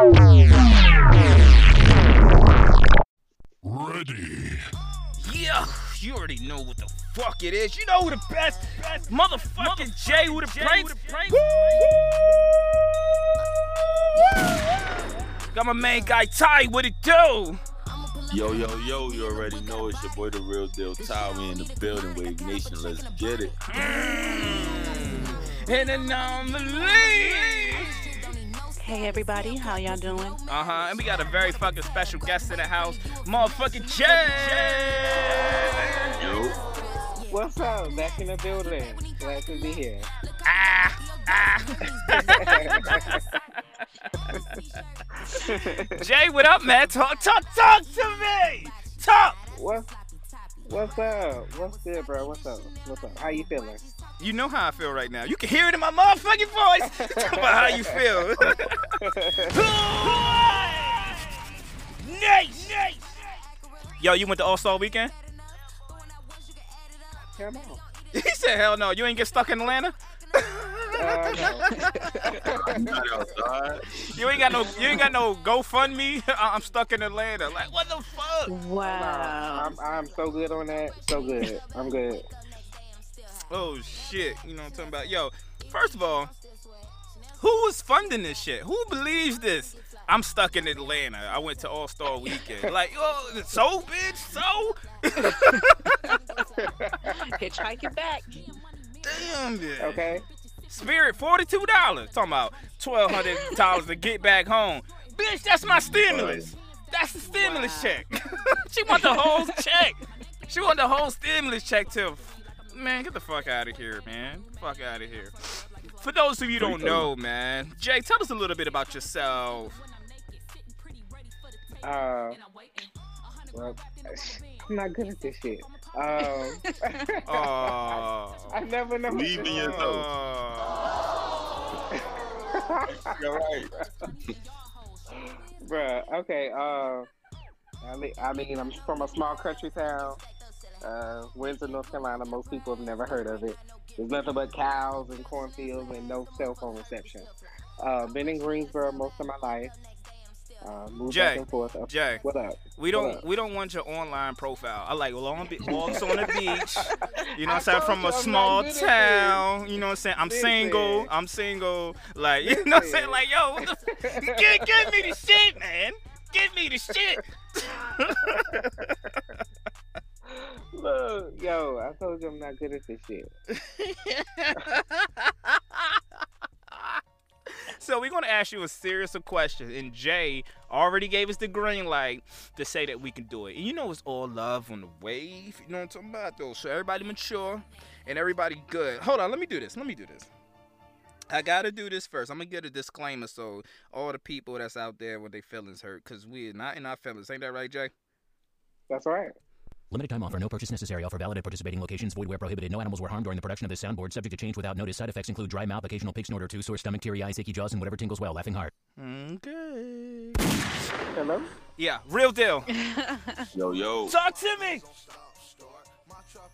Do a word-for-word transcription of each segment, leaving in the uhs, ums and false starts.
Ready. Yeah, you already know what the fuck it is. You know who the best, best motherfucking Jay with a brain. Got my main guy Ty, what it do? Yo, yo, yo, you already know it's your boy, the real deal Ty. We in the building, Wayve Nation, let's get it. Mm. And anomaly. Hey everybody, how y'all doing? Uh-huh, and we got a very fucking special guest in the house, motherfucking Jay! Yo. What's up? Back in the building. Glad to be here. Ah! Ah! Jay, what up, man? Talk, talk, talk to me! Talk! What? What's up? What's good, bro? What's up? What's up? How you feeling? You know how I feel right now. You can hear it in my motherfucking voice. Talk about how you feel. Nice, nice. Yo, you went to All-Star Weekend? Hell no. He said hell no. You ain't get stuck in Atlanta? Uh, no. I'm not outside. You ain't got no. You ain't got no GoFundMe. I'm stuck in Atlanta. Like what the fuck? Wow. Nah, I'm, I'm so good on that. So good. I'm good. Oh shit, you know what I'm talking about. Yo, first of all, who is funding this shit? Who believes this? I'm stuck in Atlanta. I went to All-Star Weekend. Like, oh, so bitch, so? Hitchhike it back. Damn bitch. Okay. Spirit, forty-two dollars. Talking about twelve hundred dollars to get back home. Bitch, that's my stimulus. That's the stimulus wow. check. She want the whole check. She want the whole stimulus check too. Man, get the fuck out of here, man. Fuck out of here. For those of you who don't know, man, Jay, tell us a little bit about yourself. Uh, well, I'm not good at this shit. Um, I, I never know. Leaving your nose. You're right. Bruh, okay. Uh, I mean, I mean, I'm from a small country town. Uh, Windsor, North Carolina. Most people have never heard of it. There's nothing but cows and cornfields and no cell phone reception. Uh, been in Greensboro most of my life. Uh, moved Jay, back and forth. Uh, Jay, what up? We don't, up? we don't want your online profile. I like long walks on the beach. You know what I'm saying? From a small town. You know what I'm saying? I'm listen. single. I'm single. Like you know what I'm saying? Like yo, what the give, give me the shit, man. Give me the shit. Look, yo, I told you I'm not good at this shit. So we're going to ask you a series of questions, and Jay already gave us the green light to say that we can do it. And you know it's all love on the Wayve, you know what I'm talking about, though. So everybody mature and everybody good. Hold on, let me do this, let me do this. I gotta do this first. I'm gonna get a disclaimer so all the people that's out there with their feelings hurt, because we're not in our feelings. Ain't that right, Jay? That's right. Limited time offer. No purchase necessary. Offer valid at participating locations. Void where prohibited. No animals were harmed during the production of this soundboard. Subject to change without notice. Side effects include dry mouth, occasional pig snort or two, sore stomach, teary eyes, achy jaws, and whatever tingles while laughing hard. Okay. Hello? Yeah, real deal. Yo, yo. Talk to me!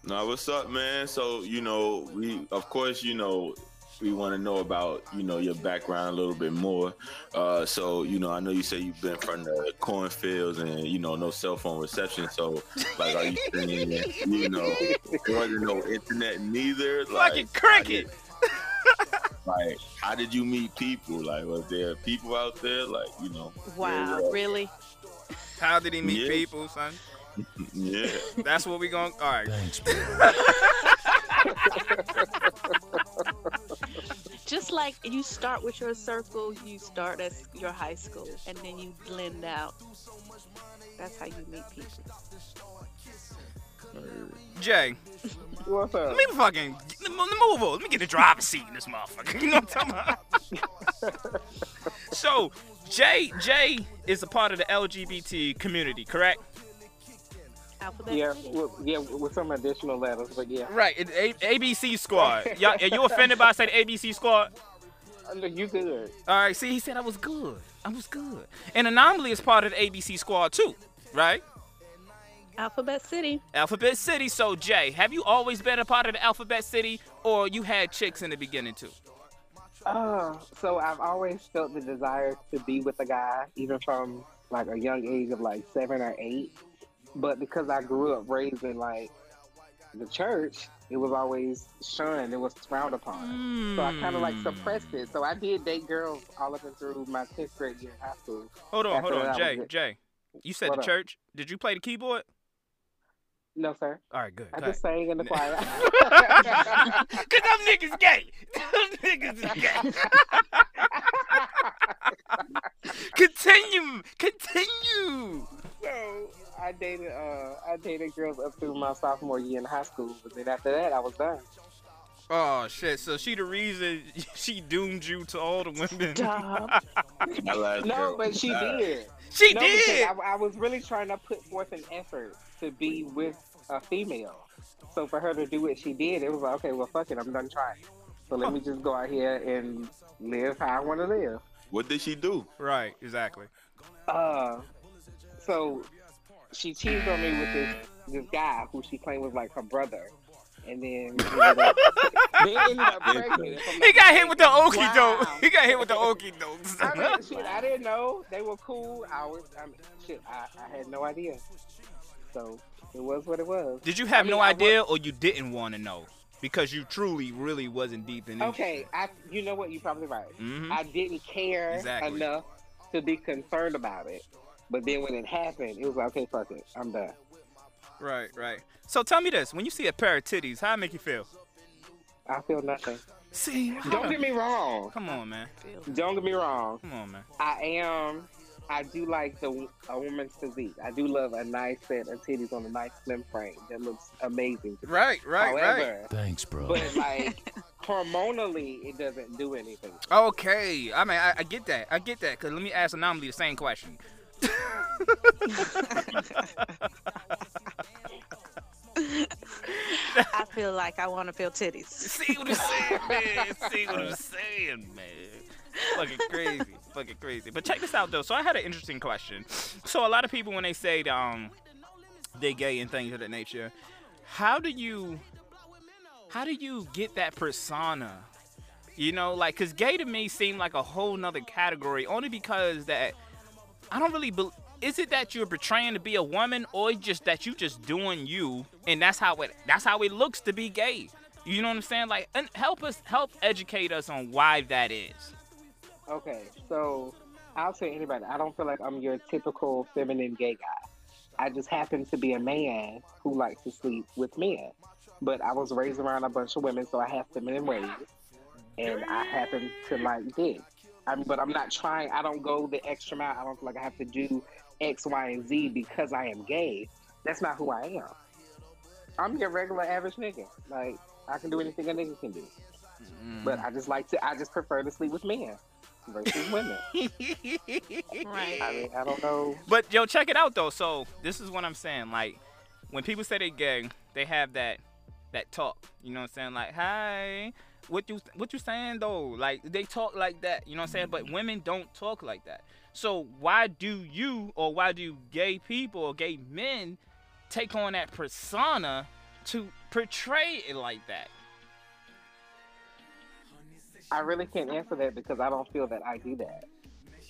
Nah, what's up, man? So, you know, we, of course, you know, we want to know about, you know, your background a little bit more. Uh, so, you know, I know you say you've been from the cornfields and, you know, no cell phone reception. So, like, are you saying, you know, there wasn't no internet neither? Like, like a cricket. Like, how did you meet people? Like, was there people out there? Like, you know. Wow, really? How did he meet yeah. people, son? Yeah. That's what we gonna, all right. Thanks, just like you start with your circle, you start at your high school, and then you blend out. That's how you meet people. Jay, what's up? Let me fucking let me move over. Let me get the driver's seat in this motherfucker. You know what I'm talking about? So, Jay, Jay is a part of the L G B T community, correct? Yeah, with, yeah, with some additional letters, but yeah. Right, a ABC Squad. Y'all, are you offended by saying A B C Squad? You good. All right, see, he said I was good. I was good. And Anomaly is part of the A B C Squad too, right? Alphabet City. Alphabet City. So, Jay, have you always been a part of the Alphabet City, or you had chicks in the beginning too? Uh, so I've always felt the desire to be with a guy, even from like a young age of like seven or eight. But because I grew up raised in like the church, it was always shunned. It was frowned upon. Mm. So I kind of like suppressed it. So I did date girls all up and through my tenth grade year in high school. Hold on, After hold on, Jay, Jay. You said what the up? Church. Did you play the keyboard? No, sir. All right, good. I just ahead. sang in the choir. Because them niggas gay. Those niggas is gay. Continue. Continue. So I dated uh, I dated girls up through my sophomore year in high school. But then after that, I was done. Oh, shit. So she the reason she doomed you to all the women. Stop. No, but she Stop. did. She no, did. I, I was really trying to put forth an effort to be with a female. So for her to do what she did, it was like, okay, well, fuck it. I'm done trying. So let oh. me just go out here and live how I want to live. What did she do? Right, exactly. Uh, so she cheated on me with this, this guy who she claimed was like her brother. And then up, they ended up pregnant. He like, got hit with the okie wow. doke. He got hit with the okie doke. I mean, shit, I didn't know they were cool. I was, I mean, shit, I, I had no idea. So it was what it was. Did you have I mean, no idea, or you didn't want to know because you truly, really wasn't deep in it? Okay, I, you know what? You're probably right. Mm-hmm. I didn't care exactly. enough to be concerned about it. But then when it happened, it was like, okay, fuck it, I'm done. Right, right. So tell me this: when you see a pair of titties, how it make you feel? I feel nothing. See, wow. Don't get me wrong. Come on, man. Don't get me wrong. Come on, man. I am. I do like the a woman's physique. I do love a nice set of titties on a nice slim frame that looks amazing. Right, right, However, right. Thanks, bro. But like hormonally, it doesn't do anything. Okay, I mean, I, I get that. I get that. Cause let me ask Anomaly the same question. I feel like I want to feel titties. See what I'm saying, man? See what I'm saying, man? Fucking crazy. Fucking crazy. But check this out, though. So I had an interesting question. So a lot of people, when they say um, they gay and things of that nature, how do you, how do you get that persona? You know, like, because gay to me seemed like a whole nother category, only because that I don't really believe. Is it that you're portraying to be a woman, or just that you just doing you, and that's how it that's how it looks to be gay? You know what I'm saying? Like, and help us, help educate us on why that is. Okay, so I'll tell anybody, I don't feel like I'm your typical feminine gay guy. I just happen to be a man who likes to sleep with men. But I was raised around a bunch of women, so I have feminine ways, and I happen to like dick. I'm, but I'm not trying. I don't go the extra mile. I don't feel like I have to do X, Y, and Z because I am gay. That's not who I am. I'm your regular average nigga. Like, I can do anything a nigga can do. Mm. But I just like to, I just prefer to sleep with men versus women. Right. I mean, I don't know. But, yo, check it out, though. So, this is what I'm saying. Like, when people say they're gay, they have that, that talk. You know what I'm saying? Like, hi. What you what you saying though? Like, they talk like that, you know what I'm saying? But women don't talk like that. So why do you, or why do gay people or gay men take on that persona to portray it like that? I really can't answer that because I don't feel that I do that.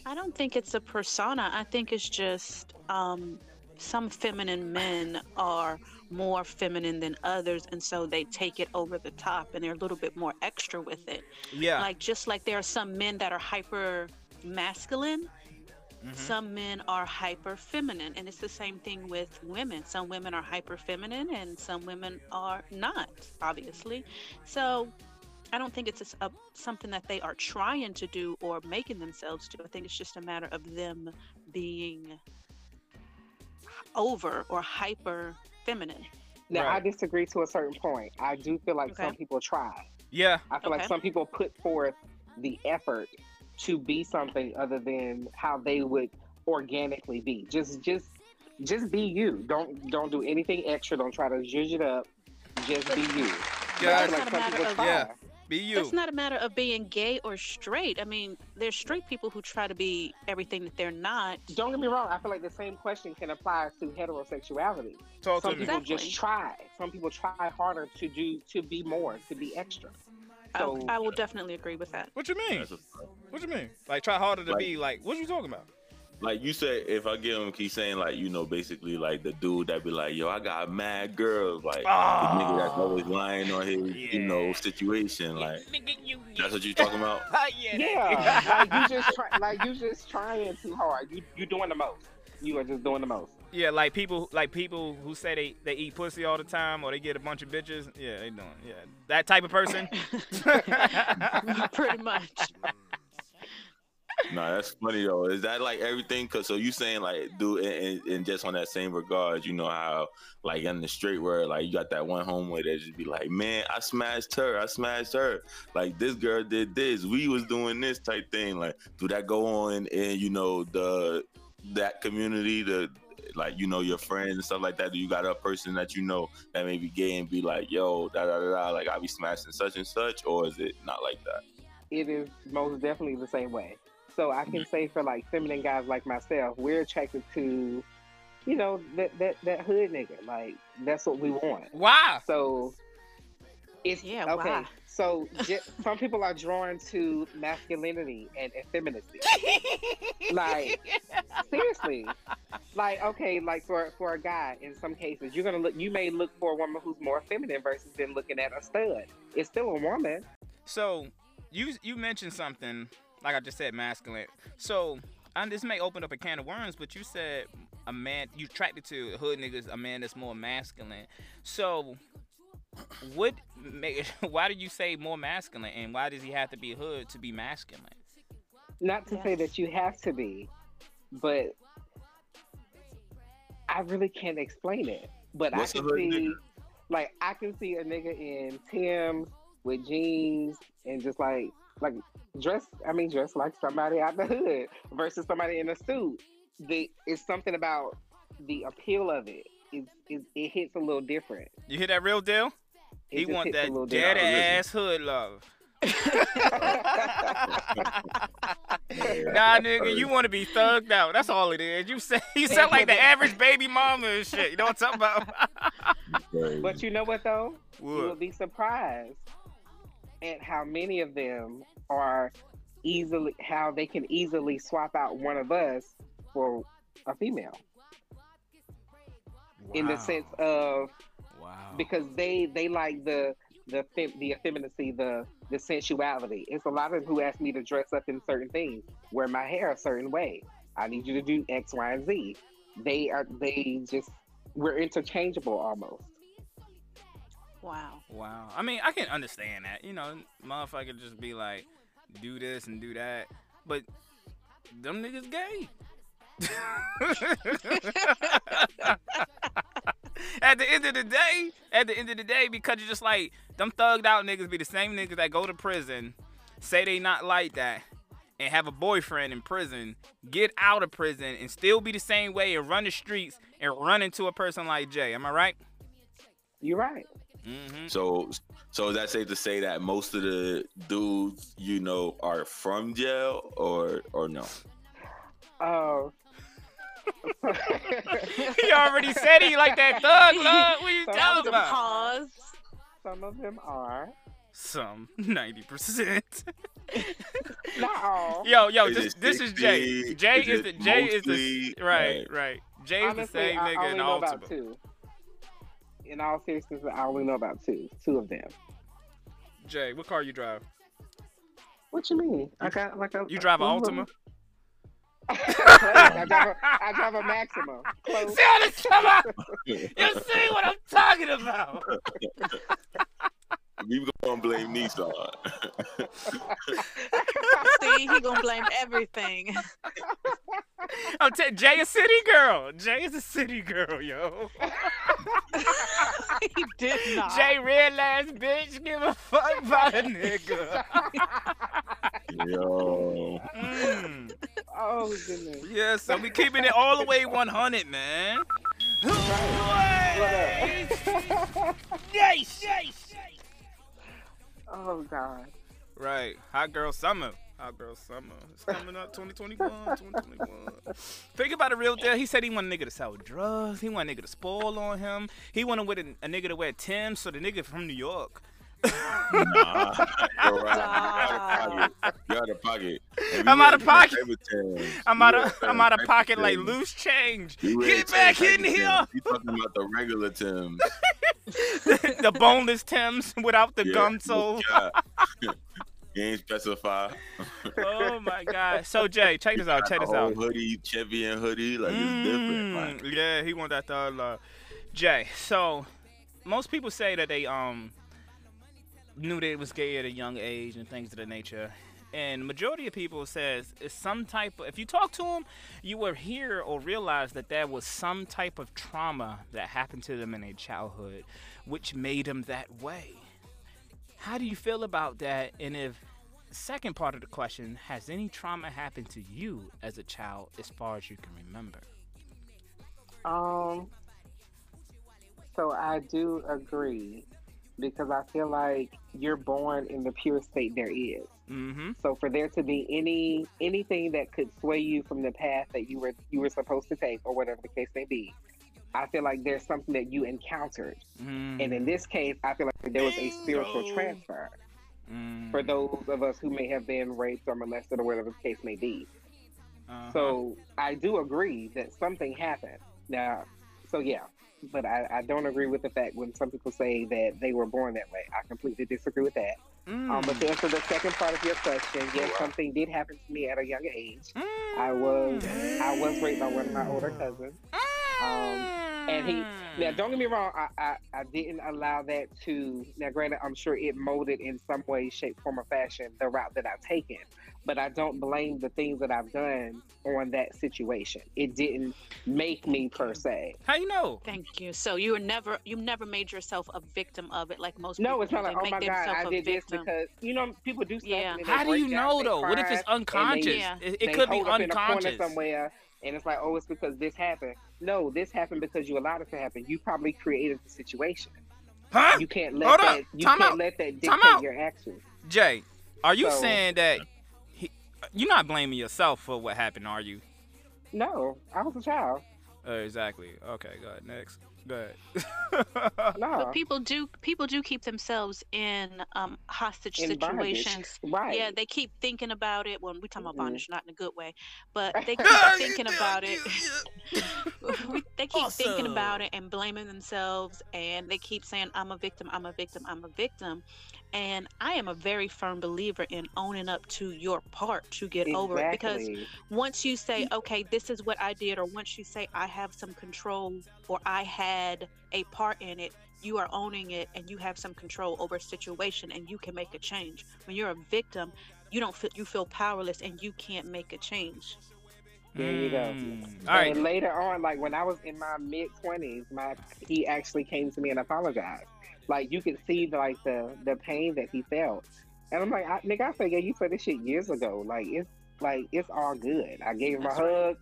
I don't think it's a persona. I think it's just um, some feminine men are more feminine than others, and so they take it over the top and they're a little bit more extra with it. Yeah, like just like there are some men that are hyper masculine, mm-hmm. some men are hyper feminine, and it's the same thing with women. Some women are hyper feminine and some women are not, obviously. So I don't think it's a, something that they are trying to do or making themselves do. I think it's just a matter of them being over or hyper feminine. Now, right. I disagree to a certain point. I do feel like okay. some people try. Yeah. I feel okay. like some people put forth the effort to be something other than how they would organically be. Just just just be you. Don't don't do anything extra. Don't try to zhuzh it up. Just be you. Yeah, like some people try. Yeah. Be you. It's not a matter of being gay or straight. I mean, there's straight people who try to be everything that they're not. Don't get me wrong. I feel like the same question can apply to heterosexuality. Talk Some to people me. Exactly. just try. Some people try harder to do, to be more, to be extra. So, I, I will definitely agree with that. What you mean? What you mean? Like, try harder to like, be like, what you talking about? Like you said, if I give him, keep saying like, you know, basically like the dude that be like, yo, I got mad girls, like oh. the nigga that's always lying on his, yeah. you know, situation, like yeah. that's what you talking about. yeah, yeah. like you just try, like you just trying too hard. You you doing the most. You are just doing the most. Yeah, like people like people who say they, they eat pussy all the time or they get a bunch of bitches. Yeah, they doing yeah that type of person. Pretty much. Nah, that's funny though. Is that like everything? Cause so you saying like, dude, and, and just on that same regard, you know how like in the straight word, like you got that one homeboy that just be like, man, I smashed her, I smashed her. Like this girl did this, we was doing this type thing. Like, do that go on in you know the that community, the like you know your friends and stuff like that? Do you got a person that you know that may be gay and be like, yo, da da da da, like I be smashing such and such, or is it not like that? It is most definitely the same way. So I can say for like feminine guys like myself, we're attracted to, you know, that that, that hood nigga. Like that's what we want. Wow. So it's yeah. Okay. Wow. So just, some people are drawn to masculinity and effeminacy. Like seriously. Like okay, like for for a guy, in some cases, you're gonna look. You may look for a woman who's more feminine versus than looking at a stud. It's still a woman. So you you mentioned something. Like I just said, masculine. So, and this may open up a can of worms, but you said a man, you attracted to hood niggas, a man that's more masculine. So, what? Why do you say more masculine, and why does he have to be hood to be masculine? Not to say that you have to be, but I really can't explain it. But What's I can see, nigga? like, I can see a nigga in Tim's with jeans and just like. Like dress, I mean, dress like somebody out the hood versus somebody in a suit. The it's something about the appeal of it. It it, it hits a little different. You hear that real deal? It he want that dead ass hood love. Nah, nigga, you want to be thugged out. That's all it is. You say you sound like the average baby mama and shit. You know what I'm talking about? But you know what though? What? You will be surprised. And how many of them are easily, how they can easily swap out one of us for a female. Wow. In the sense of, wow. because they they like the the fem, the effeminacy, the the sensuality. It's a lot of them who ask me to dress up in certain things, wear my hair a certain way. I need you to do X, Y, and Z. They are they just we're interchangeable almost. Wow. Wow. I mean, I can understand that. You know, motherfucker just be like, do this and do that. But them niggas gay. At the end of the day, at the end of the day, because you're just like, them thugged out niggas be the same niggas that go to prison, say they not like that, and have a boyfriend in prison, get out of prison, and still be the same way and run the streets and run into a person like Jay. Am I right? You're right. Mm-hmm. So, so is that safe to say that most of the dudes you know are from jail, or or no? Oh, uh, he already said he like that thug love. What are you some telling about? Pause. Some of them are. Some ninety percent. Not all. Yo, yo, is this this is Jay. Jay is, is the Jay is the right, right. right. Jay Honestly, is the same I nigga in all about two. In all seriousness, I only know about two. Two of them. Jay, what car you drive? What you mean? I got like a You drive an Altima? I, drive a, I drive a Maxima. Close. See how this come out? You see what I'm talking about? We gonna blame Nissan. See, he gonna blame everything. I'm t- Jay a city girl. Jay is a city girl, yo. He did not. Jay real ass bitch, give a fuck about a nigga. Yo. Mm. Oh goodness. Yeah, so we keeping it all the way one hundred, man. Right. Yes, yes. Oh God. Right. Hot girl summer. Hot girl summer. It's coming up twenty twenty-one. twenty twenty-one. Think about it real deal. He said he want a nigga to sell drugs. He want a nigga to spoil on him. He wanted with a, a nigga to wear Tim's. So the nigga from New York Nah, you're right. Nah. You're out of pocket. I'm out of pocket. I'm out of I'm out of pocket like loose change. Get back in here. You talking about the regular Tims? The boneless Tims without the yeah, gum sole. Yeah. You ain't specify. Oh my God! So Jay, check this out. Check this out. Hoodie, Chevy and hoodie, like mm, it's different. Like, yeah, he want that third love. Jay, so most people say that they um. knew that it was gay at a young age and things of that nature, and the majority of people says it's some type of, if you talk to them, you will hear or realize that there was some type of trauma that happened to them in their childhood which made them that way. How do you feel about that? And if second part of the question, has any trauma happened to you as a child as far as you can remember? Um so I do agree, because I feel like you're born in the purest state there is. Mm-hmm. So for there to be any anything that could sway you from the path that you were you were supposed to take, or whatever the case may be, I feel like there's something that you encountered. Mm. And in this case, I feel like there was a spiritual transfer mm. for those of us who may have been raped or molested or whatever the case may be. Uh-huh. So I do agree that something happened. Now, so yeah. But I, I don't agree with the fact when some people say that they were born that way. I completely disagree with that. Mm. Um, but to answer the second part of your question, yes, wow. something did happen to me at a young age. Mm. I was I was raped by one of my older cousins. Mm. Um, and he, now don't get me wrong, I, I, I didn't allow that to, now granted, I'm sure it molded in some way, shape, form, or fashion the route that I've taken. But I don't blame the things that I've done on that situation. It didn't make me per se. How you know? Thank you. So you were never, you never made yourself a victim of it, like most. No, people. No, it's not like, oh my God, I did this because you know people do stuff. Yeah. How do you know though? What if it's unconscious? They, yeah. it, it could be unconscious somewhere, and it's like, oh, it's because this happened. No, this happened because you allowed it to happen. You probably created the situation. Huh? You can't let Hold that. Up. You Time can't out. let that dictate your actions. Jay, are you so, saying that? You're not blaming yourself for what happened, are you? No, I was a child. Uh, exactly. Okay, go ahead. Next. Go ahead. No. But people do people do keep themselves in um, hostage in situations. Bondage. Right. Yeah, they keep thinking about it. Well, we're talking about bondage, mm-hmm. not in a good way, but they keep thinking about it. They keep awesome. thinking about it and blaming themselves, and they keep saying, I'm a victim, I'm a victim, I'm a victim. And I am a very firm believer in owning up to your part to get exactly. over it. Because once you say, okay, this is what I did, or once you say I have some control or I had a part in it, you are owning it and you have some control over a situation and you can make a change. When you're a victim, you don't feel, you feel powerless and you can't make a change. There you go. Mm. All right. And later on, like when I was in my mid twenties, my he actually came to me and apologized. Like you can see the, like the the pain that he felt, and I'm like, I, nigga, I said, yeah, you said this shit years ago. Like it's like it's all good. I gave him That's a hug. Right.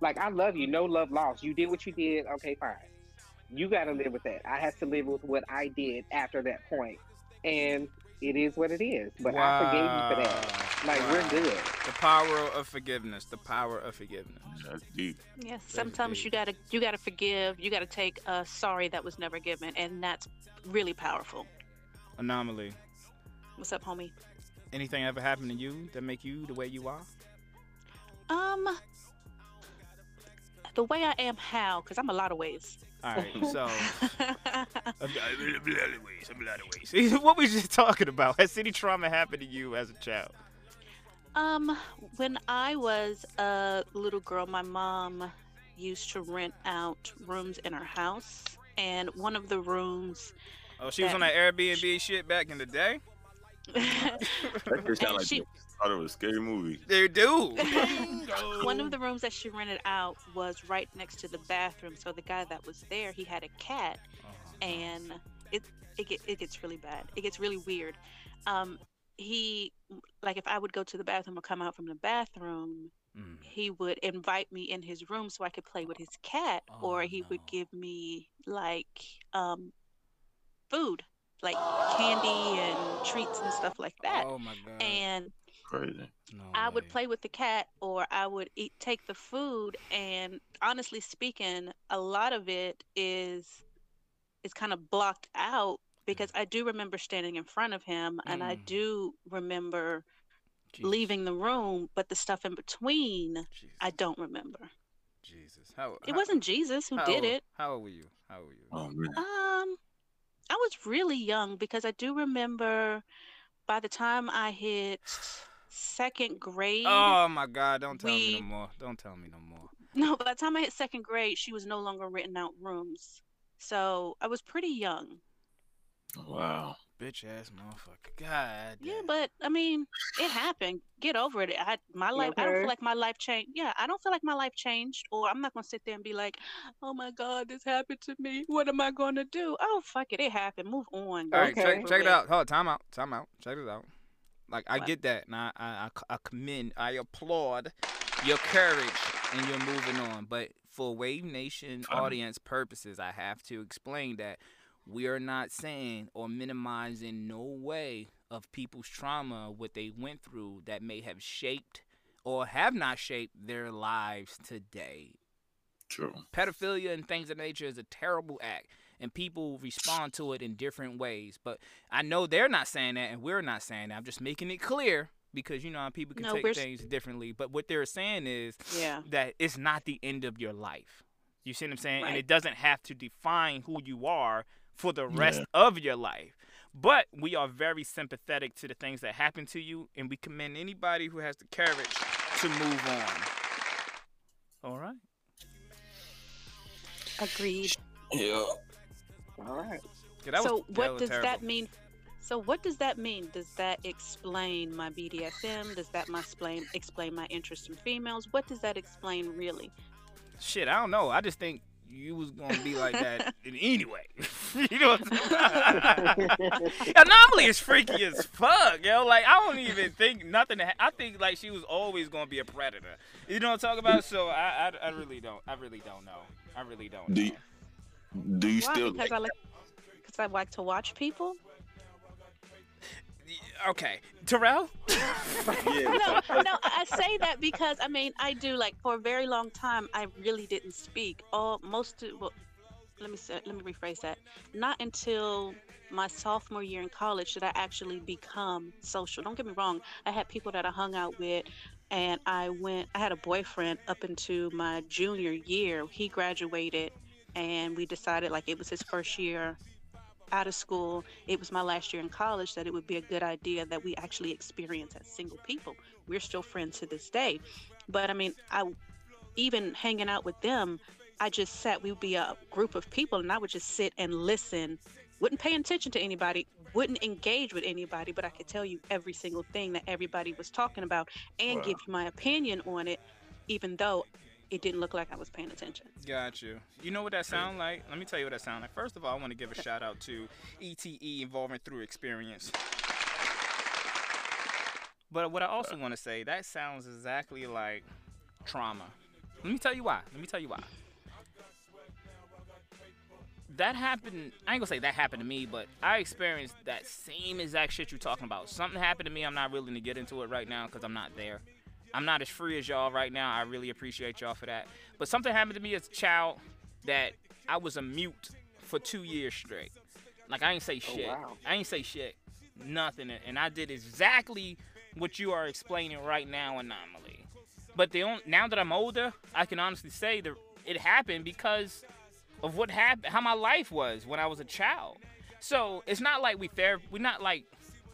Like I love you. No love lost. You did what you did. Okay, fine. You got to live with that. I have to live with what I did after that point, and it is what it is. But wow. I forgave you for that. Like wow. we're good. The power of forgiveness. The power of forgiveness. That's deep. Yes. That's sometimes deep. you gotta you gotta forgive. You gotta take a sorry that was never given, and that's. Really powerful. Anomaly. What's up, homie? Anything ever happened to you that make you the way you are? Um, the way I am, how? Because I'm a lot of ways. All right, so. I'm a lot of ways. I'm a lot of ways. What we just talking about? Has any trauma happened to you as a child? Um, when I was a little girl, my mom used to rent out rooms in her house. And one of the rooms. Oh, she was on that Airbnb she, shit back in the day? That sound and like she, I thought it was a scary movie. They do. One of the rooms that she rented out was right next to the bathroom. So the guy that was there, he had a cat. Oh, and it, it, get, it gets really bad. It gets really weird. Um, he, like if I would go to the bathroom or come out from the bathroom, mm. he would invite me in his room so I could play with his cat, oh, or he no. would give me like um, food, like candy and treats and stuff like that. Oh my God. And crazy. No I way. would play with the cat, or I would eat, take the food. And honestly speaking, a lot of it is, is kind of blocked out because I do remember standing in front of him, and mm. I do remember Jeez. leaving the room, but the stuff in between, Jesus. I don't remember. Jesus, how it how, wasn't Jesus who how, did it. How old were you? How old were you? Oh, really? Um, I was really young, because I do remember by the time I hit second grade. Oh my God! Don't tell we, me no more. Don't tell me no more. No, by the time I hit second grade, she was no longer renting out rooms. So I was pretty young. Wow. Bitch ass motherfucker. God. Yeah, but I mean, it happened. Get over it. I my life okay. I don't feel like my life changed. Yeah, I don't feel like my life changed, or I'm not gonna sit there and be like, oh my God, this happened to me. What am I gonna do? Oh fuck it, it happened. Move on. All right, okay. check, check it out. Hold on, time out. Time out. Check it out. Like I what? get that, and I, I I commend, I applaud your courage and you're moving on. But for Wayve Nation audience purposes, I have to explain that we are not saying or minimizing no way of people's trauma, what they went through that may have shaped or have not shaped their lives today. True. Pedophilia and things of nature is a terrible act, and people respond to it in different ways. But I know they're not saying that, and we're not saying that. I'm just making it clear, because you know how people can no, take we're... things differently. But what they're saying is yeah. that it's not the end of your life. You see what I'm saying? Right. And it doesn't have to define who you are for the rest yeah. of your life. But we are very sympathetic to the things that happen to you, and we commend anybody who has the courage to move on. All right. Agreed. Yeah. All right. Yeah, that so was, what that does terrible. that mean? So what does that mean? Does that explain my B D S M? Does that my explain explain my interest in females? What does that explain really? Shit, I don't know. I just think you was gonna be like that anyway. You know what I'm saying? Anomaly is freaky as fuck, yo. Like I don't even think nothing. Ha I think like she was always gonna be a predator. You know what I'm talking about? So I, I, I really don't. I really don't know. I really don't. Know. Do you, do you Why? still? Because like I like. Because I like to watch people. Okay, Terrell? no, no, I say that because, I mean, I do, like, for a very long time, I really didn't speak. All, most of, well, let me say, let me rephrase that. Not until my sophomore year in college did I actually become social. Don't get me wrong. I had people that I hung out with, and I went, I had a boyfriend up into my junior year. He graduated, and we decided, like, it was his first year out of school, it was my last year in college, that it would be a good idea that we actually experience as single people. We're still friends to this day, but I mean, I even hanging out with them, I just sat, we would be a group of people, and I would just sit and listen, wouldn't pay attention to anybody, wouldn't engage with anybody, but I could tell you every single thing that everybody was talking about and wow. give you my opinion on it, even though it didn't look like I was paying attention. Got you. You know what that sound like? Let me tell you what that sound like. First of all, I want to give a shout out to E T E, Evolving Through Experience. But what I also want to say, that sounds exactly like trauma. Let me tell you why. Let me tell you why. That happened, I ain't gonna say that happened to me, but I experienced that same exact shit you're talking about. Something happened to me. I'm not willing to get into it right now because I'm not there. I'm not as free as y'all right now. I really appreciate y'all for that. But something happened to me as a child that I was a mute for two years straight. Like, I ain't say shit. Oh, wow. I ain't say shit. Nothing. And I did exactly what you are explaining right now, anomaly. But the only, now that I'm older, I can honestly say that it happened because of what happened, how my life was when I was a child. So it's not like we ther- we're not like...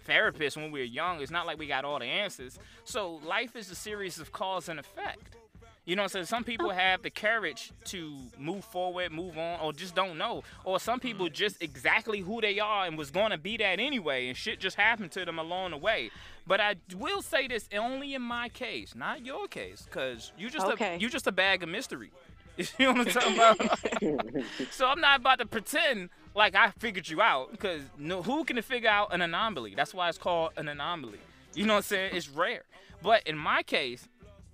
therapists when we were young. It's not like we got all the answers. So life is a series of cause and effect. You know what I'm saying? Some people have the courage to move forward, move on, or just don't know. Or some people just exactly who they are and was going to be that anyway, and shit just happened to them along the way. But I will say this, only in my case, not your case, because you just okay. a, you just a bag of mystery. You know what I'm talking about? So I'm not about to pretend like I figured you out, because no, who can figure out an anomaly? That's why it's called an anomaly. You know what I'm saying? It's rare. But in my case,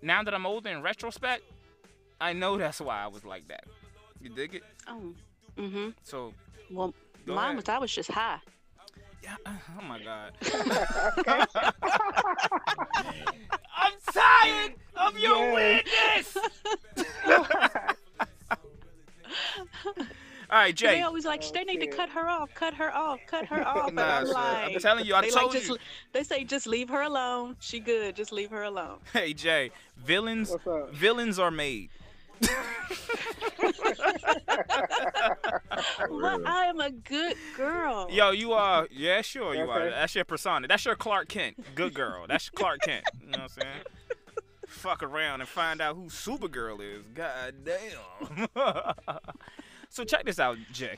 now that I'm older, in retrospect, I know that's why I was like that. You dig it? Oh, mm-hmm. So, well, mine was I was just high. Yeah. Oh my God. I'm tired of your yeah. weirdness. All right, Jay. They always like, they need to cut her off, cut her off, cut her off. Nah, I'm, like, I'm telling you, I told like, you. Just, they say, just leave her alone. She good. Just leave her alone. Hey, Jay. Villains, villains are made. Well, I am a good girl. Yo, you are. Yeah, sure you okay. are. That's your persona. That's your Clark Kent. Good girl. That's your Clark Kent. You know what I'm saying? Fuck around and find out who Supergirl is. God damn. So check this out, Jay.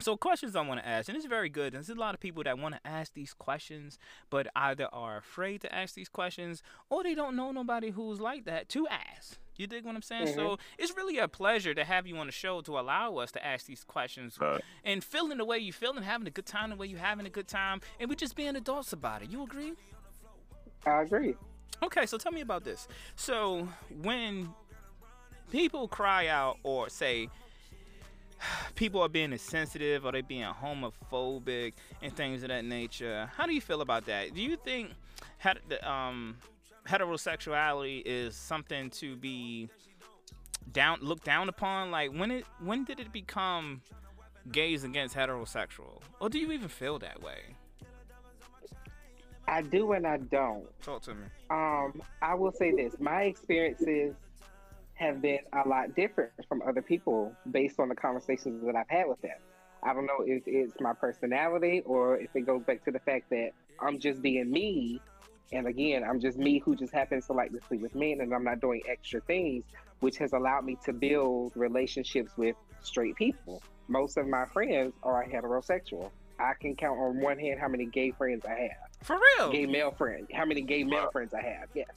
So questions I want to ask, and it's very good. There's a lot of people that want to ask these questions, but either are afraid to ask these questions, or they don't know nobody who's like that to ask. You dig what I'm saying? Mm-hmm. So it's really a pleasure to have you on the show to allow us to ask these questions uh, and feeling the way you feeling, having a good time the way you having a good time, and we're just being adults about it. You agree? I agree. Okay, so tell me about this. So when people cry out or say people are being insensitive or they being homophobic and things of that nature, how do you feel about that? Do you think um, heterosexuality is something to be down looked down upon? Like when it when did it become gays against heterosexual? Or do you even feel that way? I do and I don't. Talk to me. Um, I will say this. My experiences have been a lot different from other people based on the conversations that I've had with them. I don't know if it's my personality or if it goes back to the fact that I'm just being me. And again, I'm just me who just happens to like to sleep with men and I'm not doing extra things, which has allowed me to build relationships with straight people. Most of my friends are heterosexual. I can count on one hand how many gay friends I have. For real? Gay male friends. How many gay male friends I have? Yes.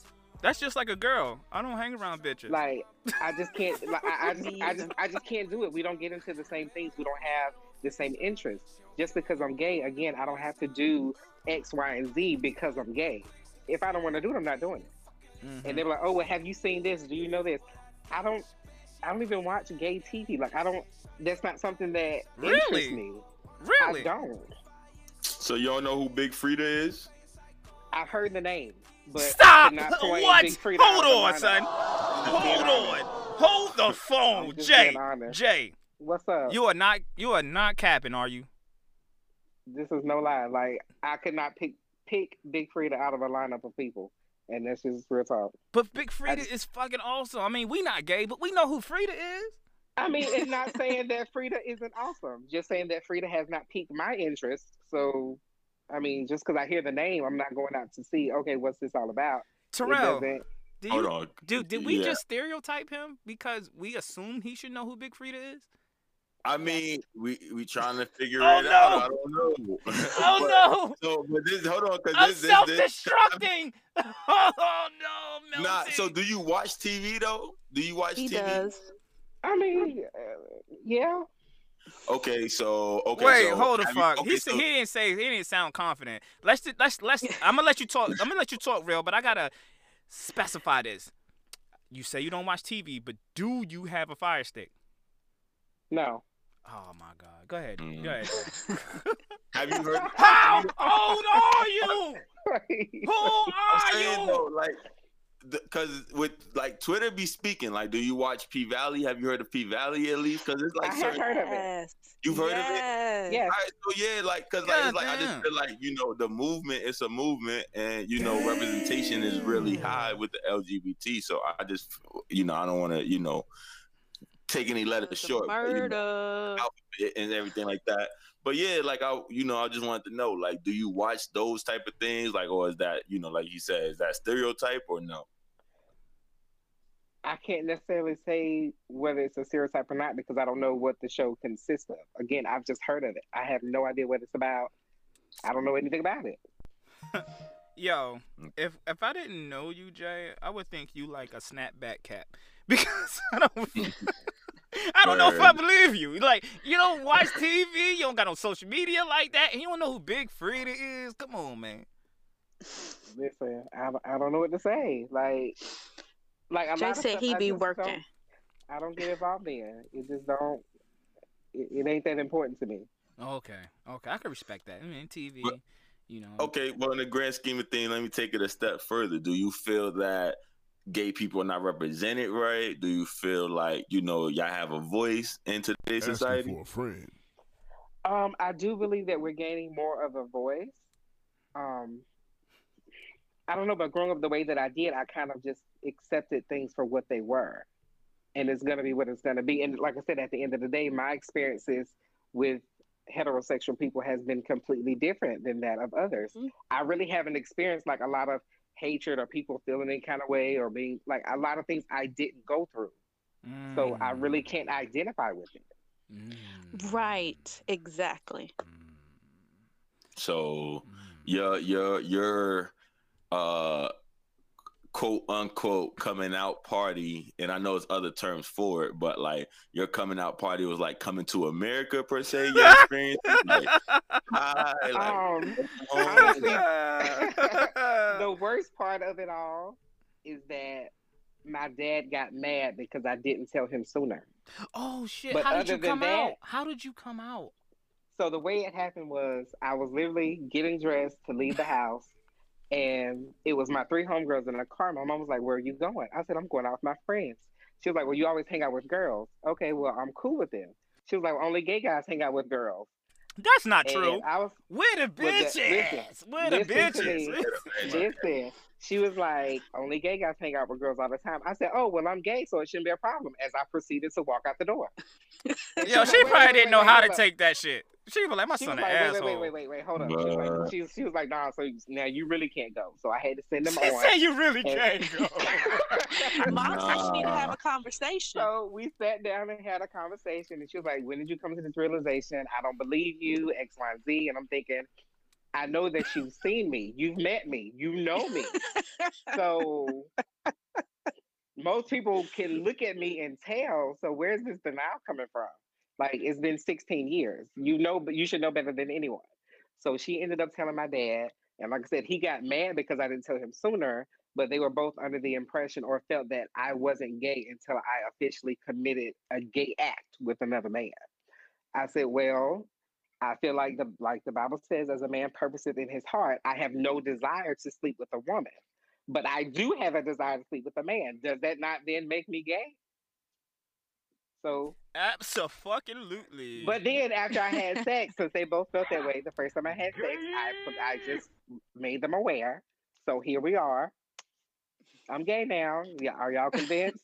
That's just like a girl. I don't hang around bitches. Like I just can't. Like, I, I just, I just, I just can't do it. We don't get into the same things. We don't have the same interests. Just because I'm gay, again, I don't have to do X, Y, and Z because I'm gay. If I don't want to do it, I'm not doing it. Mm-hmm. And they're like, "Oh, well, have you seen this? Do you know this?" I don't. I don't even watch gay T V. Like I don't. That's not something that really interests me. Really? I don't. So y'all know who Big Freedia is? I've heard the name, but stop! What? Big Freedia, Hold on, son. Hold on. Hold the phone, Jay. Jay. What's up? You are not. You are not capping, are you? This is no lie. Like I could not pick pick Big Freedia out of a lineup of people, and that's just real talk. But Big Freedia just, is fucking awesome. I mean, we not gay, but we know who Freedia is. I mean, it's not saying that Freedia isn't awesome. Just saying that Freedia has not piqued my interest. So, I mean, just because I hear the name, I'm not going out to see, okay, what's this all about? Terrell, do you, Hold on. Dude, did we yeah. just stereotype him because we assume he should know who Big Freedia is? I mean, we we trying to figure oh, it no. out. I don't know. Oh, but, no. So, but this, hold on. Cause I'm this, self-destructing. This, this, oh, no. Nah, so do you watch T V, though? Do you watch he T V? He does. I mean, uh, yeah. Okay, so okay. Wait, so, hold the fuck. Okay, he so, he didn't say he didn't sound confident. Let's let's let's. I'm gonna let you talk. I'm gonna let you talk, real. But I gotta specify this. You say you don't watch T V, but do you have a Fire Stick? No. Oh my God. Go ahead. Mm. Go ahead. Have you heard? How old are you? Who are I'm saying, you? Though, like. Because with like Twitter be speaking, like, do you watch P-Valley? Have you heard of P-Valley at least? Because it's like, I have heard of it. You've heard yes. of it? Yeah. All right, so yeah, like, because like, it's like, I just feel like, you know, the movement, it's a movement, and, you know, Damn. representation is really high with the L G B T. So I just, you know, I don't want to, you know, take any letters short. But, you know, alphabet and everything like that. But yeah, like I, you know, I just wanted to know, like, do you watch those type of things, like, or is that, you know, like you said, is that stereotype or no? I can't necessarily say whether it's a stereotype or not because I don't know what the show consists of. Again, I've just heard of it. I have no idea what it's about. I don't know anything about it. Yo, if if I didn't know you, Jay, I would think you like a snapback cap because I don't. I don't know if I believe you. Like, you don't watch T V, you don't got no social media like that, and you don't know who Big Freedia is. Come on, man. Listen, I, I don't know what to say. Like, like a Jay lot of said stuff, he I be working. I don't get involved in. It just don't. It, it ain't that important to me. Okay, okay, I can respect that. I mean, T V, but, you know. Okay, well, in the grand scheme of things, let me take it a step further. Do you feel that gay people are not represented right? Do you feel like, you know, y'all have a voice in today's Ask society? For a friend. Um, I do believe that we're gaining more of a voice. Um, I don't know, but growing up the way that I did, I kind of just accepted things for what they were. And it's going to be what it's going to be. And like I said, at the end of the day, my experiences with heterosexual people has been completely different than that of others. Mm-hmm. I really haven't experienced like a lot of hatred or people feeling any kind of way or being like a lot of things I didn't go through. Mm. So I really can't identify with it. Mm. Right. Exactly. So your, your, your, uh, quote unquote coming out party, and I know it's other terms for it, but like your coming out party was like coming to America per se, your experience? Like, I, like, um, honestly, the worst part of it all is that my dad got mad because I didn't tell him sooner. Oh shit, but how did you come that, out? How did you come out? So the way it happened was I was literally getting dressed to leave the house. And it was my three homegirls in a car. My mom was like, "Where are you going?" I said, "I'm going out with my friends." She was like, "Well, you always hang out with girls." Okay, well, I'm cool with them. She was like, well, "Only gay guys hang out with girls." That's not and true. I was, We're the bitches. We're the bitches. Listen, she was like, "Only gay guys hang out with girls all the time." I said, "Oh, well, I'm gay, so it shouldn't be a problem." As I proceeded to walk out the door. Yo, she, like, she probably didn't know how to take that shit. She was like, my she son an like, asshole. Wait, wait, wait, wait, wait, hold up. She was, like, she, she was like, nah, so now you really can't go. So I had to send them she on. She said you really and... can't go. Mom nah. said she needed to have a conversation. So we sat down and had a conversation. And she was like, when did you come to this realization? I don't believe you, X, Y, and Z. And I'm thinking, I know that you've seen me. You've met me. You know me. So most people can look at me and tell. So where's this denial coming from? Like, it's been sixteen years. You know, but you should know better than anyone. So she ended up telling my dad. And like I said, he got mad because I didn't tell him sooner, but they were both under the impression or felt that I wasn't gay until I officially committed a gay act with another man. I said, well, I feel like the like the Bible says, as a man purposeth in his heart, I have no desire to sleep with a woman, but I do have a desire to sleep with a man. Does that not then make me gay? So absolutely. But then after I had sex, since they both felt that way the first time I had sex, I I just made them aware. So here we are. I'm gay now. Yeah, are y'all convinced?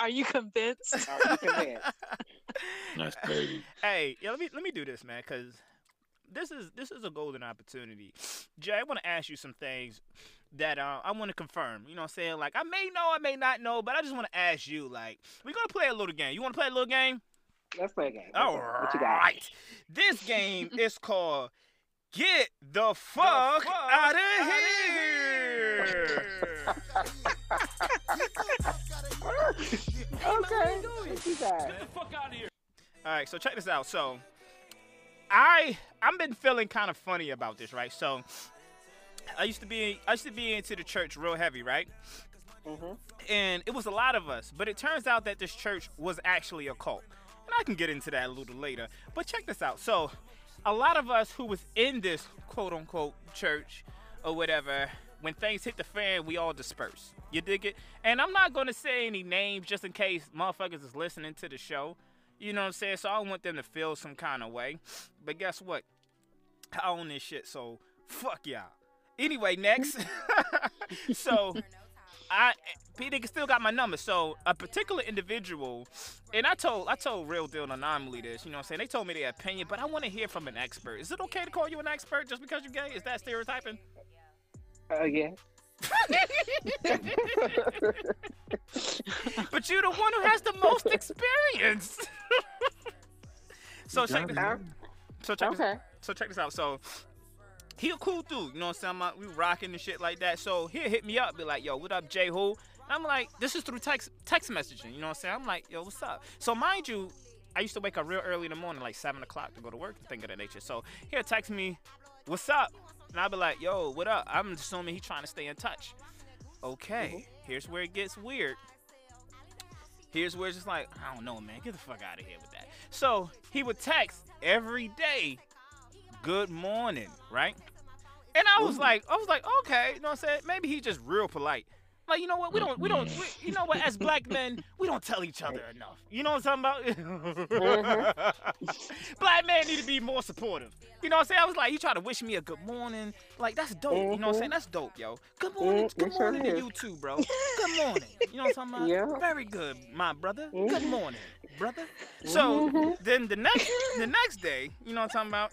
Are you convinced? Are you convinced? That's crazy. Hey, yeah, let me let me do this, man, because this is this is a golden opportunity. Jay, I want to ask you some things that uh, I want to confirm. You know what I'm saying? Like, I may know, I may not know, but I just want to ask you, like, we're going to play a little game. You want to play a little game? Let's play a game. All right. What you got? This game is called Get the Fuck, the fuck Out of Here. here. Okay. What you got? Get the fuck out of here. All right, so check this out. So, I, I've been feeling kind of funny about this, right? So, I used to be I used to be into the church real heavy, right? Mm-hmm. And it was a lot of us, but it turns out that this church was actually a cult. And I can get into that a little later. But check this out. So, a lot of us who was in this quote-unquote church or whatever, when things hit the fan, we all disperse. You dig it? And I'm not going to say any names just in case motherfuckers is listening to the show. You know what I'm saying? So, I want them to feel some kind of way. But guess what? I own this shit, so fuck y'all. Anyway, next. So, I Peter still got my number. So, a particular individual, and I told I told Real Deal and Anomaly this, you know what I'm saying? They told me their opinion, but I want to hear from an expert. Is it okay to call you an expert just because you're gay? Is that stereotyping? Uh, yeah. But you're the one who has the most experience. So, check this out. So, check okay. this, so, check this out. So, he a cool dude, you know what I'm saying? We rocking and shit like that. So he'll hit me up, be like, yo, what up, J-Ho? And I'm like, this is through text text messaging, you know what I'm saying? I'm like, yo, what's up? So mind you, I used to wake up real early in the morning, like seven o'clock to go to work, thing of that nature. So he'll text me, what's up? And I'll be like, yo, what up? I'm assuming he's trying to stay in touch. Okay, mm-hmm. Here's where it gets weird. Here's where it's just like, I don't know, man. Get the fuck out of here with that. So he would text every day. Good morning, right? And I was Ooh. like, I was like, okay, you know what I'm saying? Maybe he just real polite. Like, you know what? We don't, we don't, we, you know what? As black men, we don't tell each other enough. You know what I'm talking about? Mm-hmm. Black men need to be more supportive. You know what I'm saying? I was like, you try to wish me a good morning. Like, that's dope. Mm-hmm. You know what I'm saying? That's dope, yo. Good morning. Mm-hmm. Good morning to you too, bro. Good morning. You know what I'm talking about? Yeah. Very good, my brother. Mm-hmm. Good morning, brother. So mm-hmm. then the next, the next day, you know what I'm talking about?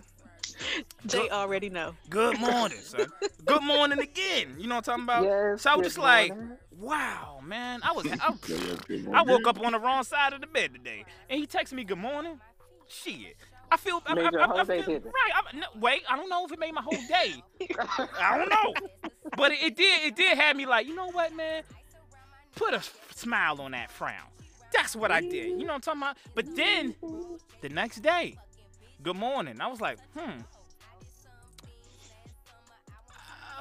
They good, already know. Good morning, son. Good morning again. You know what I'm talking about? Yes, so I was just like, morning. Wow, man. I was, I, I woke up on the wrong side of the bed today, and he texted me, "Good morning." Shit. I feel. I, I, I, I feel right. I, no, wait, I don't know if it made my whole day. I don't know, but it, it did. It did have me like, you know what, man? Put a smile on that frown. That's what I did. You know what I'm talking about? But then the next day. Good morning. I was like, hmm.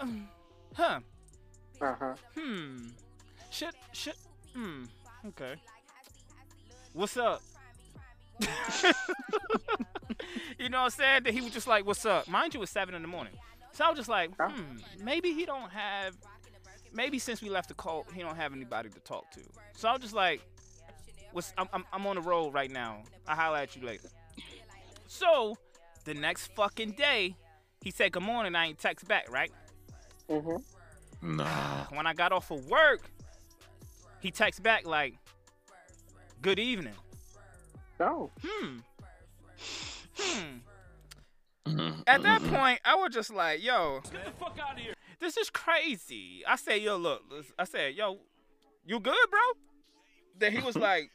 Uh, huh. Uh-huh. Hmm. Shit, shit. Hmm. Okay. What's up? You know what I'm saying? That he was just like, what's up? Mind you, it's seven in the morning. So I was just like, hmm, maybe he don't have, maybe since we left the cult, he don't have anybody to talk to. So I was just like, what's, I'm, I'm, I'm on the road right now. I'll holler at you later. So, the next fucking day, he said, good morning, I ain't text back, right? Mm-hmm. Nah. When I got off of work, he texts back like, good evening. Oh. Hmm. Hmm. Mm-hmm. At that point, I was just like, yo. Get the fuck out of here. This is crazy. I said, yo, look. I said, yo, you good, bro? Then he was like,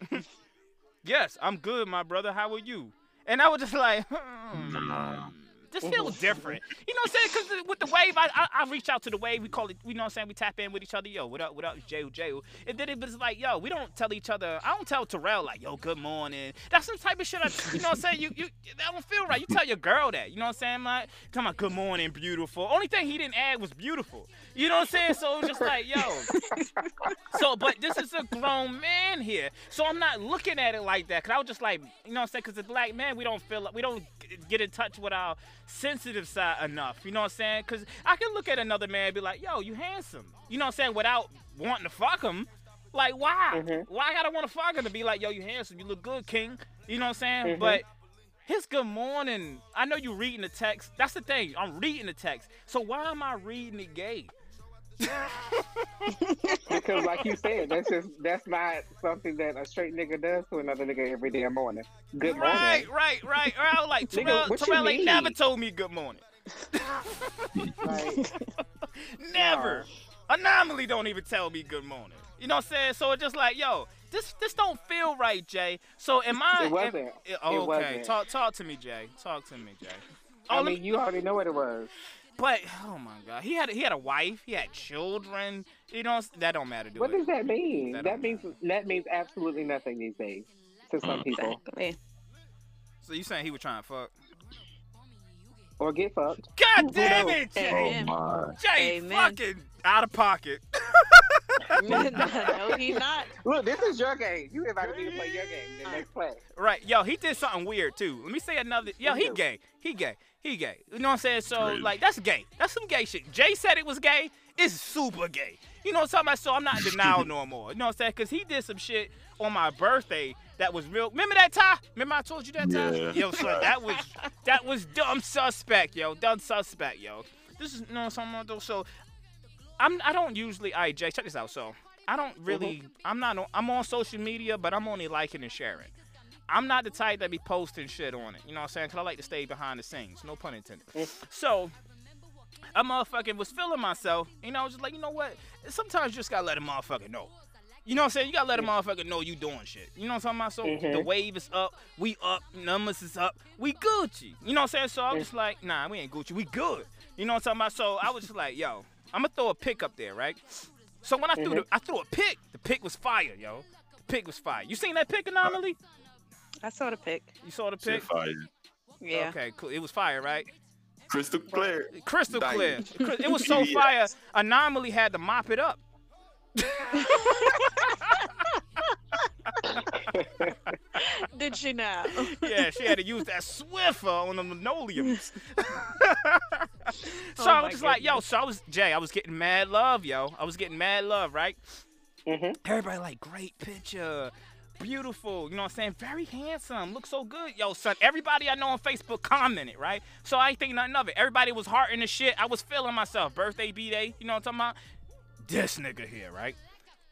yes, I'm good, my brother. How are you? And I was just like, hmm, nah. This feels different. You know what I'm saying? Because with the Wayve, I, I I reach out to the Wayve. We call it, you know what I'm saying? We tap in with each other. Yo, what up, what up, J U, J U. And then it was like, yo, we don't tell each other. I don't tell Terrell, like, yo, good morning. That's some type of shit, I, you know what I'm saying? You, you, that don't feel right. You tell your girl that. You know what I'm saying? Like, talking about good morning, beautiful. Only thing he didn't add was beautiful. You know what I'm saying? So it was just like, yo. So, but this is a grown man here. So I'm not looking at it like that. Because I was just like, you know what I'm saying? Because the black man, we don't feel, we don't get in touch with our sensitive side enough, you know what I'm saying? Because I can look at another man and be like, yo, you handsome, you know what I'm saying, without wanting to fuck him. Like, why? Mm-hmm. Why I gotta want to fuck him to be like, yo, you handsome, you look good, king, you know what I'm saying? Mm-hmm. But his good morning, I know you reading the text. That's the thing, I'm reading the text. So why am I reading it gay? Because like you said, that's just that's not something that a straight nigga does to another nigga every damn morning. Good morning. Right, right, right. Or I was like, Terrell, Terrell ain't never told me good morning. Like, never. No. Anomaly don't even tell me good morning. You know what I'm saying? So it's just like, yo, this this don't feel right, Jay. So am I? It wasn't. Am, it, oh, it okay, wasn't. talk talk to me, Jay. Talk to me, Jay. Oh, I mean, you already know what it was. But oh my God, he had he had a wife, he had children. You know that don't matter. Do what it. does that mean? That, that means matter. that means absolutely nothing these days to some mm. people. Exactly. So you saying he was trying to fuck or get fucked? God damn it, Jay! Oh Jay, Amen. Fucking out of pocket. no, no, he not. Look, this is your game. You invited me to play your game. Then let's play. Right, yo, he did something weird too. Let me say another. Yo, he gay. He gay. He gay. You know what I'm saying? So, like, that's gay. That's some gay shit. Jay said it was gay. It's super gay. You know what I'm talking about? So I'm not in denial no more. You know what I'm saying? Because he did some shit on my birthday that was real. Remember that, Ty? Remember I told you that, Ty? Yeah. Yo, so that was, that was dumb suspect, yo. Dumb suspect, yo. This is, you know what I'm talking about? So, I'm, I don't usually, all right, Jay, check this out. So, I don't really, I'm not on, I'm on social media, but I'm only liking and sharing. I'm not the type that be posting shit on it. You know what I'm saying? Because I like to stay behind the scenes. No pun intended. So, I motherfucking was feeling myself. You know, I was just like, you know what? Sometimes you just got to let a motherfucker know. You know what I'm saying? You got to let a motherfucker know you doing shit. You know what I'm talking about? So, mm-hmm. the Wayve is up. We up. Numbers is up. We Gucci. You know what I'm saying? So, I was just like, nah, we ain't Gucci. We good. You know what I'm talking about? So, I was just like, yo, I'm going to throw a pick up there, right? So, when I threw mm-hmm. the, I threw a pick, the pick was fire, yo. The pick was fire. You seen that pick, Anomaly? I saw the pic. You saw the pic? Fire. Yeah. Okay, cool. It was fire, right? Crystal clear. Crystal clear. It was so fire, Anomaly had to mop it up. Did she now? Yeah, she had to use that Swiffer on the linoleums. So oh I was just goodness. like, yo, so I was, Jay, I was getting mad love, yo. I was getting mad love, right? Mm-hmm. Everybody like, great picture. Beautiful, you know what I'm saying? Very handsome, looks so good. Yo, son, everybody I know on Facebook commented, right? So I ain't think nothing of it. Everybody was hearting the shit. I was feeling myself. Birthday, B-Day, you know what I'm talking about? This nigga here, right?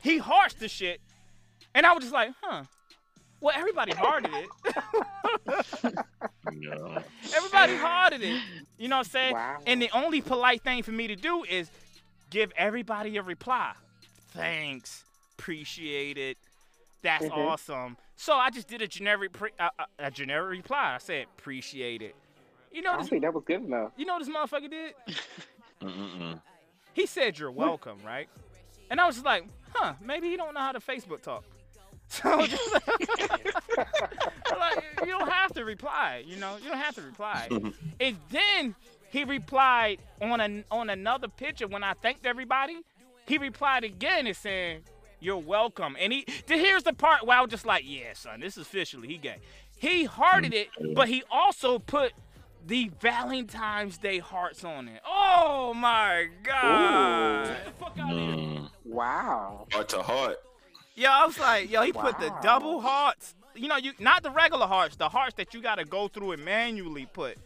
He hearts the shit. And I was just like, huh. Well, everybody hearted it. No. Everybody hearted it. You know what I'm saying? Wow. And the only polite thing for me to do is give everybody a reply. Thanks. Appreciate it. That's mm-hmm. awesome. So I just did a generic pre- uh, a generic reply. I said, appreciate it. You know, I this, think that was good enough. You know what this motherfucker did? Mm-mm. He said, you're welcome, right? And I was just like, huh, maybe he don't know how to Facebook talk. So just like, like, you don't have to reply, you know? You don't have to reply. And then he replied on, an, on another picture when I thanked everybody. He replied again and said, you're welcome. And he, here's the part where I was just like, yeah, son, this is officially, he gay. He hearted it, but he also put the Valentine's Day hearts on it. Oh, my God. Get the fuck out of here. Mm. Wow. Heart to heart. Yo, I was like, yo, he wow. put the double hearts. You know, you not the regular hearts, the hearts that you got to go through and manually put.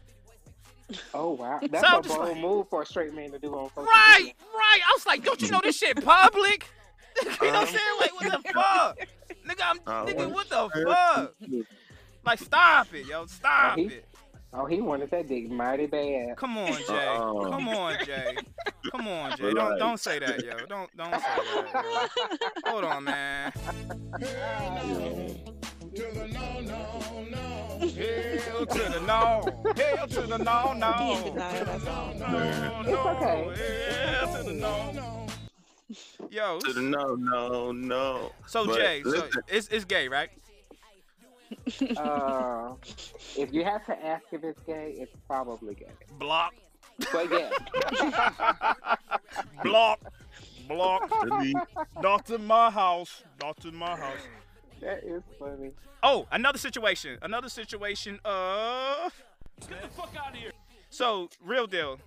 Oh, wow. That's so a bold like, move for a straight man to do on Facebook. Right, right. I was like, don't you know this shit public? You know what I'm saying? Like, what the fuck? Nigga, I'm uh, nigga, what the fuck? Like, stop it, yo. Stop oh, he, it. Oh, he wanted that dick mighty bad. Come on, Jay. Uh-oh. Come on, Jay. Come on, Jay. Don't don't say that, yo. Don't don't say that, yo. Hold on, man. Hell to the no, no, no. Hell to the no. Hell to the no, no. No, no. Hell to the no, no. Yo, no, no, no. So but Jay, so it's it's gay, right? Uh, if you have to ask if it's gay, it's probably gay. Block. But yeah. Block. Block. Not in my house. Not in my house. That is funny. Oh, another situation. Another situation of. Get the fuck out of here. So real deal.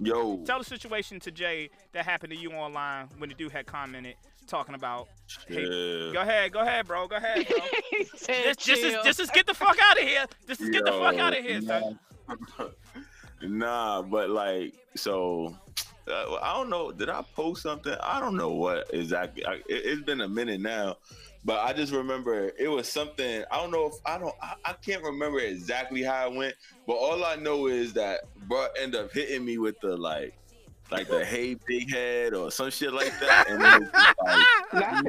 Yo. Tell the situation to Jay that happened to you online when the dude had commented talking about. Hey, yeah. Go ahead, go ahead, bro, go ahead, bro. this, this is this is get the fuck out of here. This is Yo, get the fuck out of here, son. Nah, but like, so uh, I don't know. Did I post something? I don't know what exactly. I, it, it's been a minute now, but I just remember it was something. I don't know if I don't. I, I can't remember exactly how it went, but all I know is that. Bro, end up hitting me with the like, like the hey big head or some shit like that, and it was like,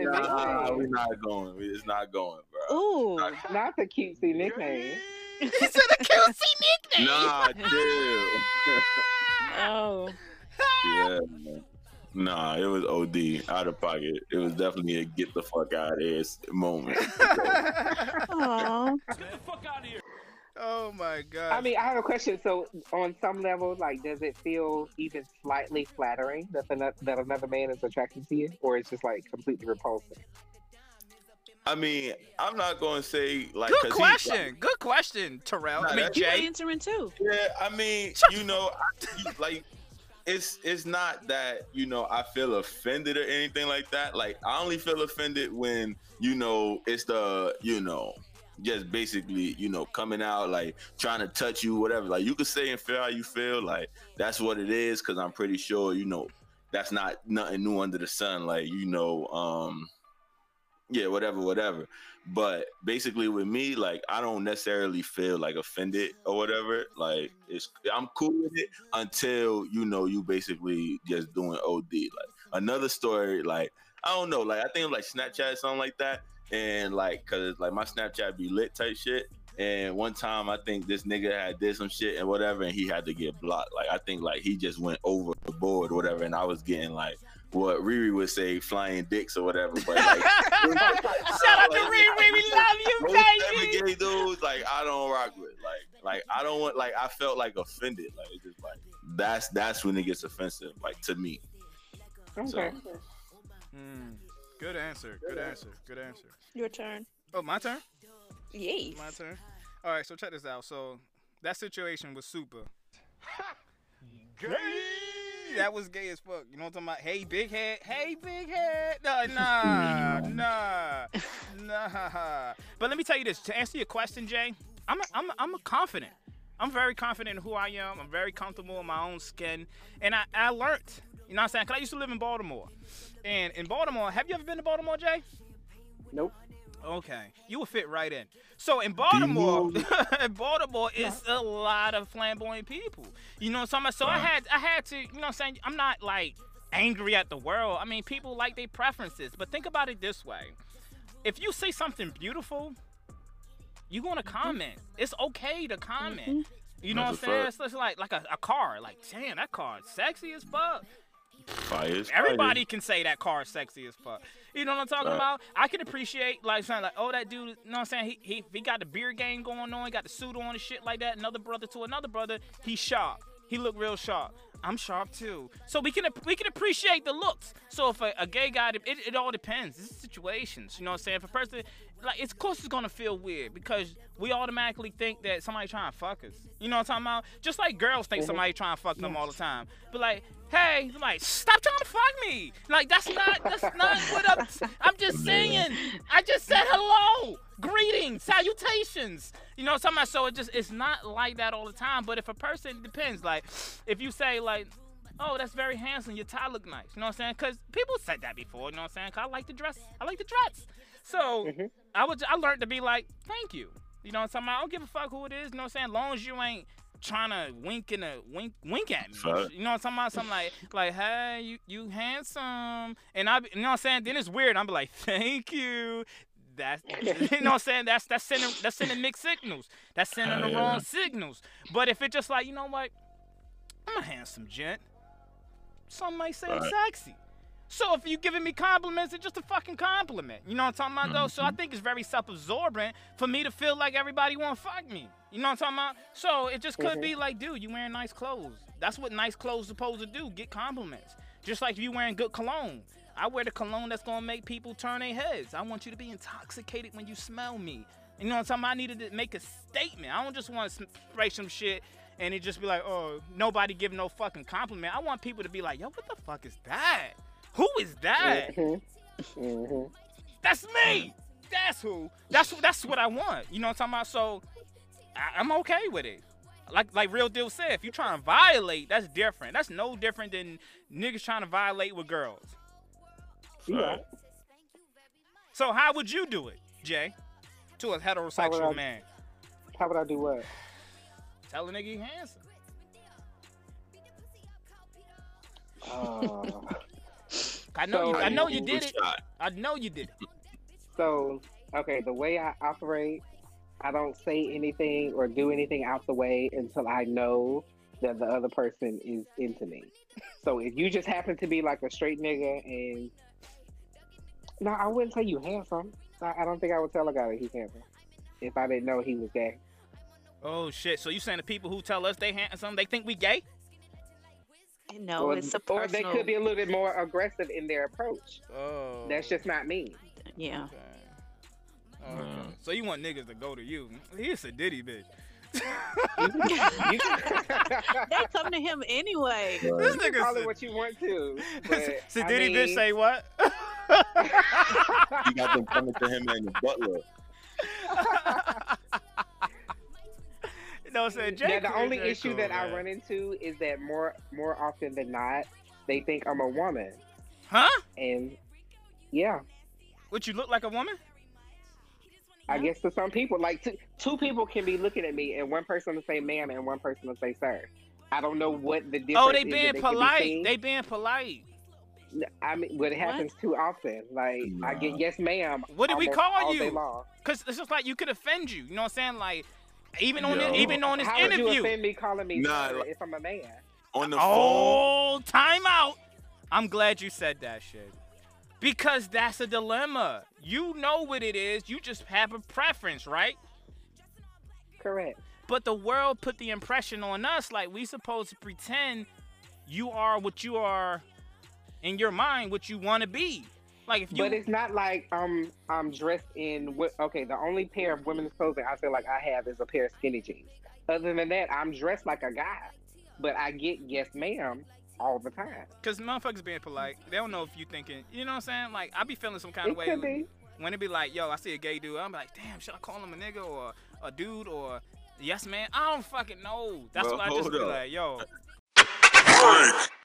nah, we're not going, it's not going, bro. Ooh, not, not the cutesy nickname. It's a cutesy nickname. Nah, dude. Oh. Yeah. Nah, it was O D out of pocket. It was definitely a get the fuck out of here moment. Aww. Get the fuck out of here. Oh my God! I mean, I have a question. So, on some level, like, does it feel even slightly flattering that another, that another man is attracted to you, or it's just like completely repulsive? I mean, I'm not going to say like. Good question. He, like, good question, Terrell. Nah, I mean, Jay. You answering too? Yeah, I mean, you know, I, like, it's it's not that you know I feel offended or anything like that. Like, I only feel offended when you know it's the you know. Just basically, you know, coming out like trying to touch you, whatever. Like you could say and feel how you feel, like that's what it is. Because I'm pretty sure, you know, that's not nothing new under the sun. Like you know, um, yeah, whatever, whatever. But basically, with me, like I don't necessarily feel like offended or whatever. Like it's I'm cool with it until you know you basically just doing O D. Like another story, like I don't know, like I think it was like Snapchat or something like that. And like, cause like my Snapchat be lit type shit. And one time I think this nigga had did some shit and whatever, and he had to get blocked. Like I think like he just went overboard or whatever. And I was getting like what Riri would say, flying dicks or whatever. But like, shout out to Riri, we love you, baby. Gay dudes, like I don't rock with. Like, like I don't want. Like I felt like offended. Like it's just like that's that's when it gets offensive. Like to me. Okay. So, mm. Good answer. Good answer. Good answer. Your turn. Oh, my turn? Yes. My turn. All right, so check this out. So that situation was super. gay. That was gay as fuck. You know what I'm talking about? Hey, big head. Hey, big head. Nah, nah, nah, nah. But let me tell you this. To answer your question, Jay, I'm a, I'm a, I'm a confident. I'm very confident in who I am. I'm very comfortable in my own skin. And I, I learned, you know what I'm saying? Because I used to live in Baltimore. And in Baltimore, have you ever been to Baltimore, Jay? Nope. Okay. You will fit right in. So in Baltimore, in Baltimore, it's a lot of flamboyant people. You know what I'm saying? So I had, I had to, you know what I'm saying? I'm not, like, angry at the world. I mean, people like their preferences. But think about it this way. If you see something beautiful, you're going to comment. It's okay to comment. Mm-hmm. You know That's what I'm saying? It's, it's like like a, a car. Like, damn, that car is sexy as fuck. Fire, Everybody fire. can say that car is sexy as fuck. You know what I'm talking uh, about? I can appreciate, like, something like, oh, that dude, you know what I'm saying? He, he he got the beer game going on. He got the suit on and shit like that. Another brother to another brother. He's sharp. He look real sharp. I'm sharp, too. So we can we can appreciate the looks. So if a, a gay guy, it, it all depends. It's situations. You know what I'm saying? If a person, like, it's, of course it's going to feel weird because we automatically think that somebody trying to fuck us. You know what I'm talking about? Just like girls think somebody trying to fuck them all the time. But, like, hey, like, stop trying to fuck me. Like, that's not, that's not what I'm, I'm just saying. I just said hello, greetings, salutations. You know what I'm talking about? So it just, it's not like that all the time. But if a person, depends. Like, if you say, like, oh, that's very handsome, your tie look nice. You know what I'm saying? Because people said that before, you know what I'm saying? Because I like the dress. I like the dress. So mm-hmm. I would, I learned to be like, thank you. You know what I'm talking about? I don't give a fuck who it is. You know what I'm saying? As long as you ain't trying to wink in a wink wink at me. Sorry. You know what I'm talking about? Something like like, hey, you you handsome, and I, you know what I'm saying? Then it's weird. I'm like, thank you. That's, you know what I'm saying? That's that's sending that's sending mixed signals. That's sending uh, the wrong yeah. signals. But if it's just like, you know what, I'm a handsome gent. Some might say I'm sexy. So if you're giving me compliments, it's just a fucking compliment. You know what I'm talking about, though? Mm-hmm. So I think it's very self-absorbent for me to feel like everybody want to fuck me. You know what I'm talking about? So it just could mm-hmm. be like, dude, you wearing nice clothes. That's what nice clothes supposed to do, get compliments. Just like if you wearing good cologne. I wear the cologne that's going to make people turn their heads. I want you to be intoxicated when you smell me. You know what I'm talking about? I needed to make a statement. I don't just want to spray some shit and it just be like, oh, nobody give no fucking compliment. I want people to be like, yo, what the fuck is that? Who is that? Mm-hmm. Mm-hmm. That's me. That's who. That's that's what I want. You know what I'm talking about? So I, I'm okay with it. Like like Real Deal said, if you trying to violate, that's different. That's no different than niggas trying to violate with girls. Yeah. So how would you do it, Jay? To a heterosexual how I, man? How would I do what? Tell a nigga he handsome. Oh. Uh. I know, so, you, I know you did it. I know you did it. So, okay, the way I operate, I don't say anything or do anything out the way until I know that the other person is into me. So if you just happen to be like a straight nigga and... No, I wouldn't say you handsome. I don't think I would tell a guy that he's handsome if I didn't know he was gay. Oh, shit. So you saying the people who tell us they handsome, they think we gay? No, or, it's a personal... Or they could be a little bit more aggressive in their approach. Oh. That's just not me. Yeah. Okay. Oh, okay. Mm. So you want niggas to go to you. He's a ditty, bitch. They come to him anyway. This nigga call it what you want to. So ditty bitch say what? You got them coming to him and the butler. No, so Jay, the only Jay issue cool, that man. I run into is that more more often than not, they think I'm a woman. Huh? And yeah. Would you look like a woman? I yeah. guess to some people, like two, two people can be looking at me, and one person will say "ma'am" and one person will say "sir." I don't know what the difference. Oh, they being is they polite. Be they being polite. I mean, what happens what? too often. Like, no. I get "yes, ma'am." What did we call you? Because it's just like you could offend you. You know what I'm saying? Like. Even on this, even on this How interview. How would you offend me calling me nah, like, if I'm a man? On the oh, phone. Time out. I'm glad you said that shit. Because that's a dilemma. You know what it is. You just have a preference, right? Correct. But the world put the impression on us like we supposed to pretend you are what you are in your mind, what you want to be. Like if you... But it's not like um, I'm dressed in... What, okay, the only pair of women's clothing I feel like I have is a pair of skinny jeans. Other than that, I'm dressed like a guy. but I get yes ma'am all the time. Because motherfuckers being polite, they don't know if you thinking, you know what I'm saying? Like, I be feeling some kind it of way. Could be. When it be like, yo, I see a gay dude, I'm like, damn, should I call him a nigga or a dude or yes man? I don't fucking know. That's well, what I just up. Be like, yo.